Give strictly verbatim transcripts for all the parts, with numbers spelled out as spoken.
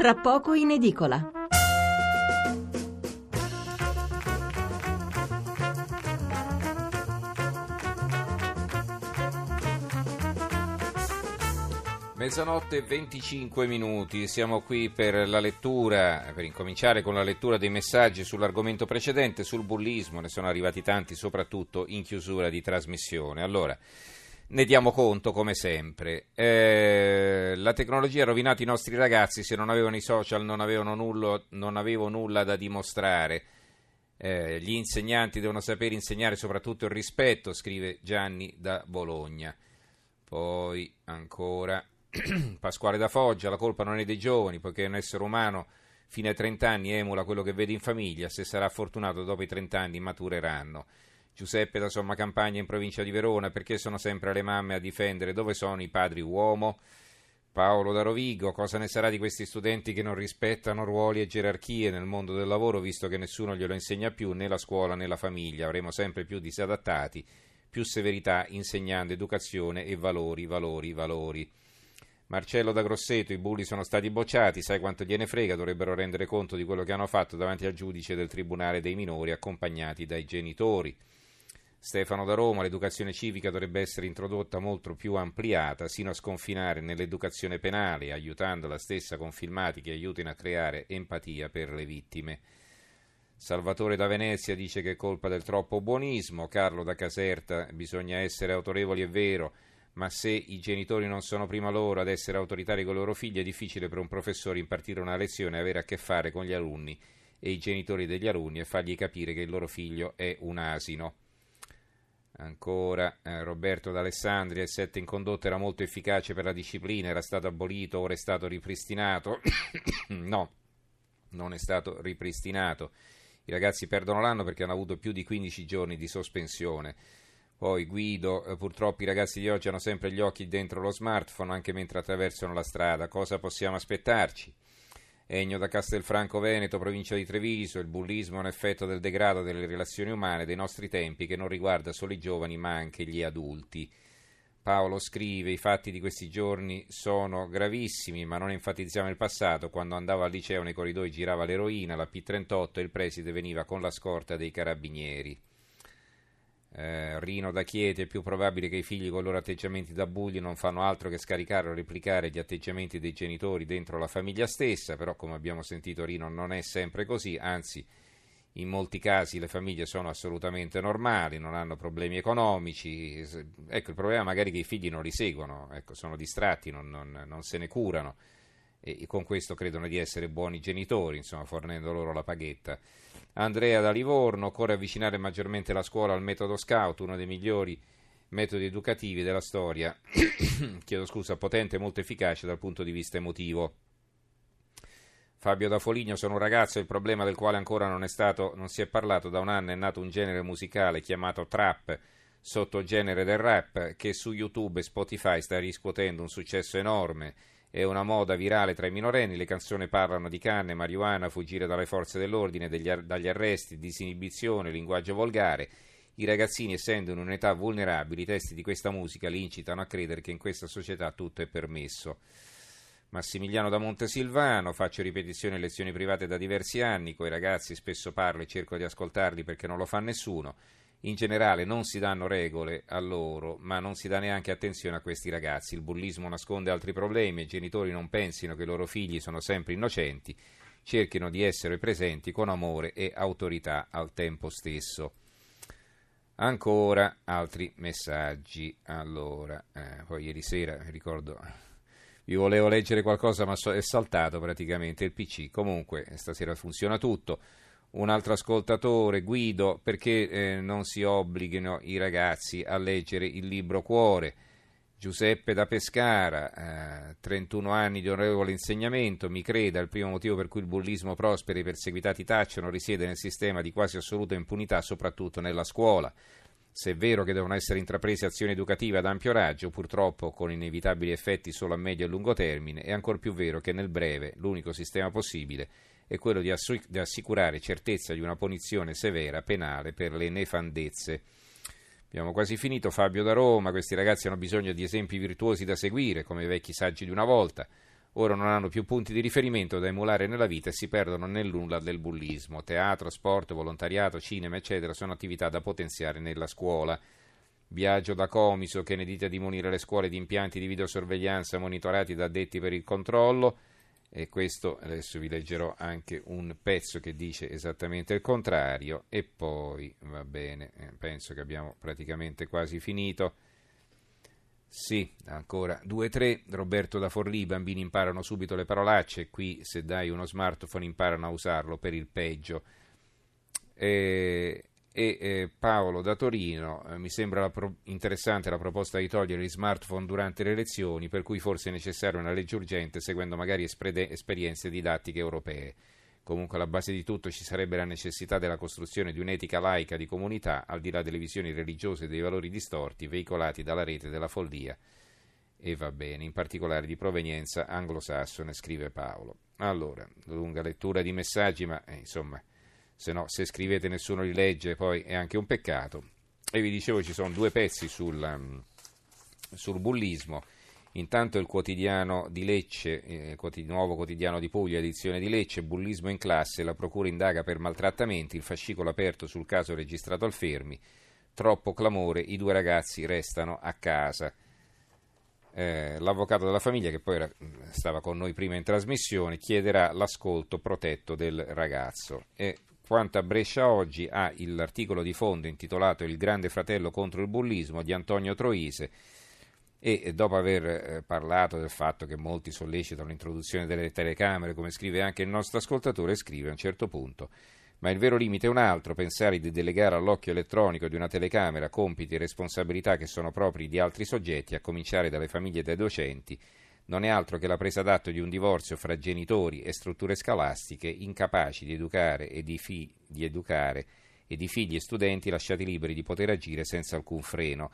Tra poco in edicola. Mezzanotte e venticinque minuti, siamo qui per la lettura, per incominciare con la lettura dei messaggi sull'argomento precedente, sul bullismo. Ne sono arrivati tanti, soprattutto in chiusura di trasmissione. Allora, ne diamo conto come sempre. Eh, la tecnologia ha rovinato i nostri ragazzi, se non avevano i social non avevano nullo, non avevo nulla da dimostrare. Eh, gli insegnanti devono sapere insegnare soprattutto il rispetto, scrive Gianni da Bologna. Poi ancora Pasquale da Foggia, la colpa non è dei giovani, poiché un essere umano fino ai trenta anni emula quello che vede in famiglia, se sarà fortunato dopo i trenta anni matureranno. Giuseppe da Somma Campagna in provincia di Verona, perché sono sempre le mamme a difendere, dove sono i padri uomo? Paolo da Rovigo, cosa ne sarà di questi studenti che non rispettano ruoli e gerarchie nel mondo del lavoro, visto che nessuno glielo insegna più, né la scuola né la famiglia, avremo sempre più disadattati, più severità insegnando educazione e valori, valori, valori. Marcello da Grosseto, i bulli sono stati bocciati, sai quanto gliene frega, dovrebbero rendere conto di quello che hanno fatto davanti al giudice del Tribunale dei Minori accompagnati dai genitori. Stefano da Roma, l'educazione civica dovrebbe essere introdotta molto più ampliata, sino a sconfinare nell'educazione penale, aiutando la stessa con filmati che aiutino a creare empatia per le vittime. Salvatore da Venezia dice che è colpa del troppo buonismo. Carlo da Caserta, bisogna essere autorevoli, è vero, ma se i genitori non sono prima loro ad essere autoritari con i loro figli, è difficile per un professore impartire una lezione e avere a che fare con gli alunni e i genitori degli alunni e fargli capire che il loro figlio è un asino. Ancora eh, Roberto d'Alessandria, il set in condotta era molto efficace per la disciplina, era stato abolito, ora è stato ripristinato. No, non è stato ripristinato. I ragazzi perdono l'anno perché hanno avuto più di quindici giorni di sospensione. Poi Guido, purtroppo i ragazzi di oggi hanno sempre gli occhi dentro lo smartphone anche mentre attraversano la strada, cosa possiamo aspettarci? Ennio da Castelfranco Veneto, provincia di Treviso, il bullismo è un effetto del degrado delle relazioni umane dei nostri tempi che non riguarda solo i giovani ma anche gli adulti. Paolo scrive, i fatti di questi giorni sono gravissimi ma non enfatizziamo il passato, quando andavo al liceo nei corridoi girava l'eroina, la P trentotto e il preside veniva con la scorta dei carabinieri. Eh, Rino da Chieti, è più probabile che i figli con i loro atteggiamenti da bulli non fanno altro che scaricare o replicare gli atteggiamenti dei genitori dentro la famiglia stessa, però come abbiamo sentito Rino non è sempre così, anzi in molti casi le famiglie sono assolutamente normali, non hanno problemi economici, ecco il problema magari che i figli non li seguono, ecco, sono distratti, non, non, non se ne curano e con questo credono di essere buoni genitori, insomma, fornendo loro la paghetta. Andrea da Livorno, occorre avvicinare maggiormente la scuola al metodo scout, uno dei migliori metodi educativi della storia, chiedo scusa, potente e molto efficace dal punto di vista emotivo. Fabio da Foligno, sono un ragazzo, il problema del quale ancora non è stato, non si è parlato, da un anno è nato un genere musicale chiamato trap, sottogenere del rap, che su YouTube e Spotify sta riscuotendo un successo enorme. È una moda virale tra i minorenni, le canzoni parlano di canne, marijuana, fuggire dalle forze dell'ordine, degli ar- dagli arresti, disinibizione, linguaggio volgare. I ragazzini, essendo in un'età vulnerabile, i testi di questa musica li incitano a credere che in questa società tutto è permesso. Massimiliano da Montesilvano, faccio ripetizioni e lezioni private da diversi anni, coi ragazzi spesso parlo e cerco di ascoltarli perché non lo fa nessuno. In generale non si danno regole a loro, ma non si dà neanche attenzione a questi ragazzi. Il bullismo nasconde altri problemi, i genitori non pensino che i loro figli sono sempre innocenti, cerchino di essere presenti con amore e autorità al tempo stesso. Ancora altri messaggi. Allora, eh, poi ieri sera, ricordo, vi volevo leggere qualcosa ma so, è saltato praticamente il P C, comunque stasera funziona tutto. Un altro ascoltatore, Guido, perché eh, non si obblighino i ragazzi a leggere il libro Cuore? Giuseppe da Pescara, eh, trentuno anni di onorevole insegnamento, mi creda, il primo motivo per cui il bullismo prospera e i perseguitati tacciono risiede nel sistema di quasi assoluta impunità, soprattutto nella scuola. Se è vero che devono essere intraprese azioni educative ad ampio raggio, purtroppo con inevitabili effetti solo a medio e lungo termine, è ancor più vero che nel breve l'unico sistema possibile è quello di, assu- di assicurare certezza di una punizione severa penale per le nefandezze. Abbiamo quasi finito. Fabio da Roma, questi ragazzi hanno bisogno di esempi virtuosi da seguire, come i vecchi saggi di una volta. Ora non hanno più punti di riferimento da emulare nella vita e si perdono nel nulla del bullismo. Teatro, sport, volontariato, cinema, eccetera, sono attività da potenziare nella scuola. Biagio da Comiso, che ne dite di munire le scuole di impianti di videosorveglianza monitorati da addetti per il controllo? E questo, adesso vi leggerò anche un pezzo che dice esattamente il contrario. E poi, va bene, penso che abbiamo praticamente quasi finito. Sì, ancora due tre. Roberto da Forlì, i bambini imparano subito le parolacce, qui se dai uno smartphone imparano a usarlo per il peggio. E, e, e Paolo da Torino, mi sembra la pro- interessante la proposta di togliere gli smartphone durante le lezioni, per cui forse è necessaria una legge urgente, seguendo magari espre- esperienze didattiche europee. Comunque alla base di tutto ci sarebbe la necessità della costruzione di un'etica laica di comunità, al di là delle visioni religiose e dei valori distorti veicolati dalla rete della follia, e va bene, in particolare di provenienza anglosassone, scrive Paolo. Allora, lunga lettura di messaggi, ma eh, insomma, se no, se scrivete nessuno li legge, poi è anche un peccato. E vi dicevo, ci sono due pezzi sul, sul bullismo. Intanto il quotidiano di Lecce, eh, quotid- nuovo quotidiano di Puglia, edizione di Lecce, bullismo in classe, la procura indaga per maltrattamenti, il fascicolo aperto sul caso registrato al Fermi, troppo clamore, i due ragazzi restano a casa. Eh, l'avvocato della famiglia, che poi era, stava con noi prima in trasmissione, chiederà l'ascolto protetto del ragazzo. E quanto a Brescia Oggi, ha ah, l'articolo di fondo intitolato Il grande fratello contro il bullismo di Antonio Troise, e dopo aver parlato del fatto che molti sollecitano l'introduzione delle telecamere, come scrive anche il nostro ascoltatore, scrive a un certo punto: ma il vero limite è un altro, pensare di delegare all'occhio elettronico di una telecamera compiti e responsabilità che sono propri di altri soggetti, a cominciare dalle famiglie e dai docenti, non è altro che la presa d'atto di un divorzio fra genitori e strutture scolastiche incapaci di educare e di, fi- di educare e di figli e studenti lasciati liberi di poter agire senza alcun freno.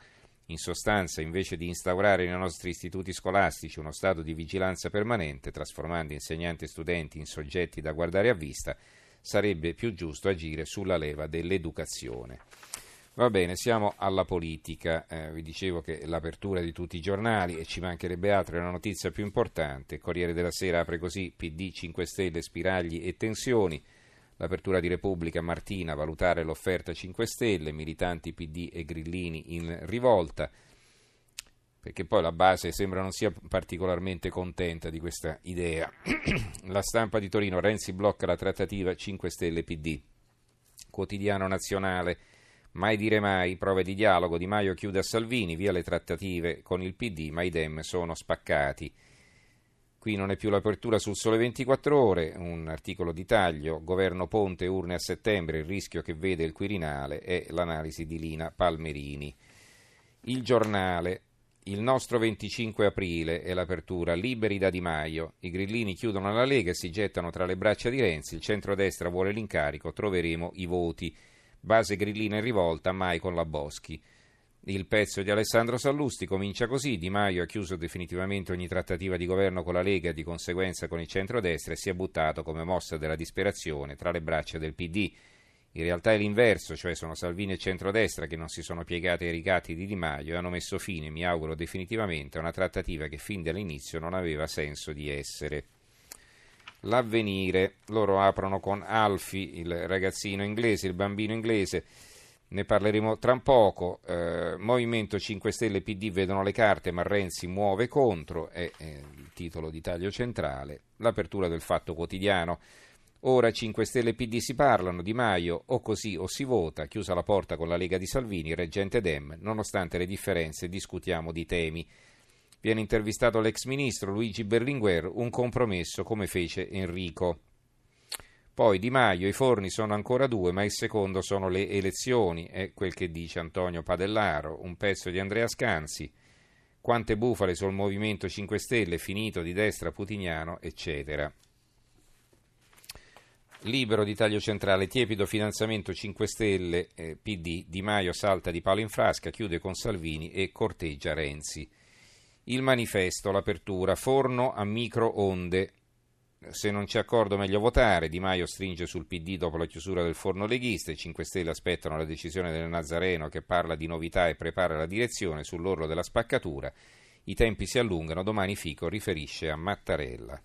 In sostanza, invece di instaurare nei nostri istituti scolastici uno stato di vigilanza permanente, trasformando insegnanti e studenti in soggetti da guardare a vista, sarebbe più giusto agire sulla leva dell'educazione. Va bene, siamo alla politica. Eh, vi dicevo che l'apertura di tutti i giornali, e ci mancherebbe altro, è una notizia più importante. Corriere della Sera apre così: P D, cinque Stelle, spiragli e tensioni. L'apertura di Repubblica, Martina, valutare l'offerta cinque Stelle, militanti P D e Grillini in rivolta, perché poi la base sembra non sia particolarmente contenta di questa idea. La Stampa di Torino, Renzi blocca la trattativa cinque Stelle P D. Quotidiano Nazionale, mai dire mai, prove di dialogo, Di Maio chiude a Salvini, via le trattative con il P D, ma i Dem sono spaccati. Qui non è più l'apertura sul Sole ventiquattro Ore, un articolo di taglio, governo Ponte, urne a settembre, il rischio che vede il Quirinale, è l'analisi di Lina Palmerini. Il Giornale, il nostro venticinque aprile, è l'apertura, liberi da Di Maio, i grillini chiudono la Lega e si gettano tra le braccia di Renzi, il centrodestra vuole l'incarico, troveremo i voti, base grillina in rivolta, mai con la Boschi. Il pezzo di Alessandro Sallusti comincia così: Di Maio ha chiuso definitivamente ogni trattativa di governo con la Lega e di conseguenza con il centrodestra e si è buttato come mossa della disperazione tra le braccia del P D. In realtà è l'inverso, cioè sono Salvini e centrodestra che non si sono piegati ai ricatti di Di Maio e hanno messo fine, mi auguro definitivamente, a una trattativa che fin dall'inizio non aveva senso di essere. L'Avvenire, loro aprono con Alfie, il ragazzino inglese, il bambino inglese. Ne parleremo tra poco. Eh, Movimento cinque Stelle e P D vedono le carte, ma Renzi muove contro, è eh, il titolo di taglio centrale. L'apertura del Fatto Quotidiano. Ora cinque Stelle e P D si parlano, Di Maio o così o si vota, chiusa la porta con la Lega di Salvini, reggente Dem, nonostante le differenze discutiamo di temi. Viene intervistato l'ex ministro Luigi Berlinguer, un compromesso come fece Enrico. Poi Di Maio, i forni sono ancora due, ma il secondo sono le elezioni, è quel che dice Antonio Padellaro, un pezzo di Andrea Scanzi, quante bufale sul Movimento cinque Stelle, finito di destra putiniano, eccetera. Libero di taglio centrale, tiepido finanziamento cinque Stelle, eh, P D, Di Maio salta di palo in frasca, chiude con Salvini e corteggia Renzi. Il Manifesto, l'apertura, forno a microonde. Se non c'è accordo meglio votare, Di Maio stringe sul P D dopo la chiusura del forno leghista, i cinque Stelle aspettano la decisione del Nazareno che parla di novità e prepara la direzione sull'orlo della spaccatura, I tempi si allungano, domani Fico riferisce a Mattarella.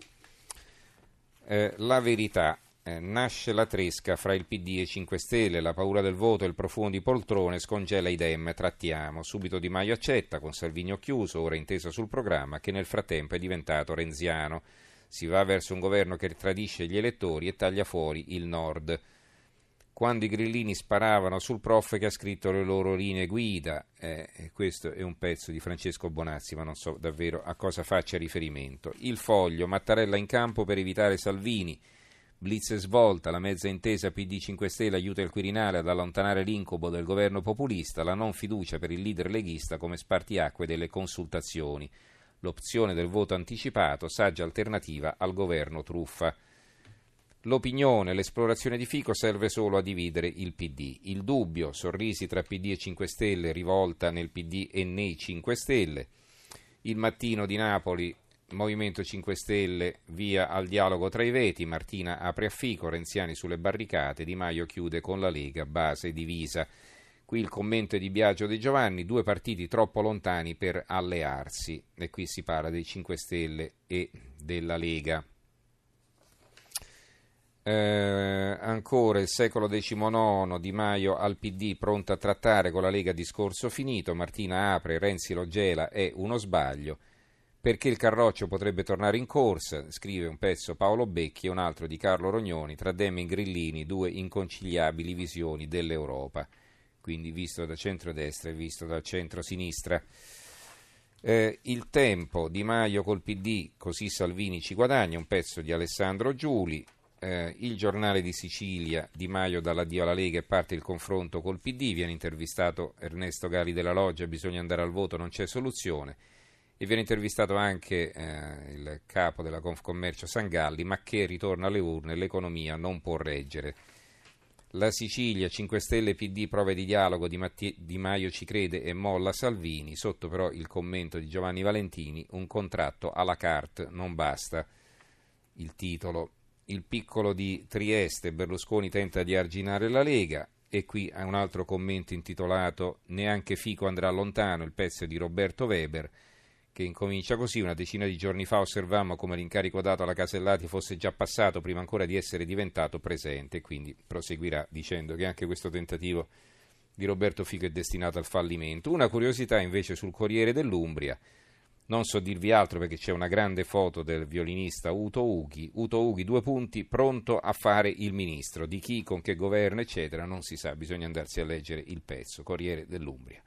Eh, la verità. Eh, nasce la tresca fra il P D e cinque Stelle, la paura del voto e il profumo di poltrone scongela i Dem, trattiamo, subito Di Maio accetta, con Salvini chiuso, ora intesa sul programma, che nel frattempo è diventato renziano, si va verso un governo che tradisce gli elettori e taglia fuori il Nord. Quando i grillini sparavano sul prof che ha scritto le loro linee guida, eh, questo è un pezzo di Francesco Bonazzi, ma non so davvero a cosa faccia riferimento. Il Foglio, Mattarella in campo per evitare Salvini, blitz e svolta, la mezza intesa P D cinque Stelle aiuta il Quirinale ad allontanare l'incubo del governo populista, la non fiducia per il leader leghista come spartiacque delle consultazioni, l'opzione del voto anticipato, saggia alternativa al governo truffa. L'opinione, l'esplorazione di Fico serve solo a dividere il P D. Il dubbio, sorrisi tra P D e cinque Stelle, rivolta nel P D e nei cinque Stelle. Il Mattino di Napoli, Movimento cinque Stelle, via al dialogo tra i veti, Martina apre a Fico, Renziani sulle barricate, Di Maio chiude con la Lega, base divisa. Qui il commento è di Biagio De Giovanni, due partiti troppo lontani per allearsi, e qui si parla dei cinque Stelle e della Lega. Eh, ancora il secolo decimonono, Di Maio al P D pronto a trattare con la Lega, discorso finito, Martina apre, Renzi lo gela, è uno sbaglio. Perché il Carroccio potrebbe tornare in corsa, scrive un pezzo Paolo Becchi e un altro di Carlo Rognoni, tra Dem e Grillini, due inconciliabili visioni dell'Europa, quindi visto da centrodestra e visto da centrosinistra. Eh, il Tempo, Di Maio col P D, così Salvini ci guadagna, un pezzo di Alessandro Giuli. Eh, il Giornale di Sicilia, Di Maio dall'addio alla Lega e parte il confronto col P D, viene intervistato Ernesto Gali della Loggia, bisogna andare al voto, non c'è soluzione. E viene intervistato anche eh, il capo della Confcommercio Sangalli, ma che ritorna alle urne, l'economia non può reggere. La Sicilia, cinque Stelle, P D, prove di dialogo, Di, Matti- Di Maio ci crede e molla Salvini, sotto però il commento di Giovanni Valentini, un contratto à la carte, non basta. Il titolo, il Piccolo di Trieste, Berlusconi tenta di arginare la Lega. E qui ha un altro commento intitolato Neanche Fico andrà lontano, il pezzo di Roberto Weber, che incomincia così: una decina di giorni fa osservammo come l'incarico dato alla Casellati fosse già passato prima ancora di essere diventato presente. Quindi proseguirà dicendo che anche questo tentativo di Roberto Fico è destinato al fallimento. Una curiosità invece sul Corriere dell'Umbria, non so dirvi altro perché c'è una grande foto del violinista Uto Ughi, Uto Ughi due punti, pronto a fare il ministro, di chi, con che governo eccetera non si sa, bisogna andarsi a leggere il pezzo, Corriere dell'Umbria.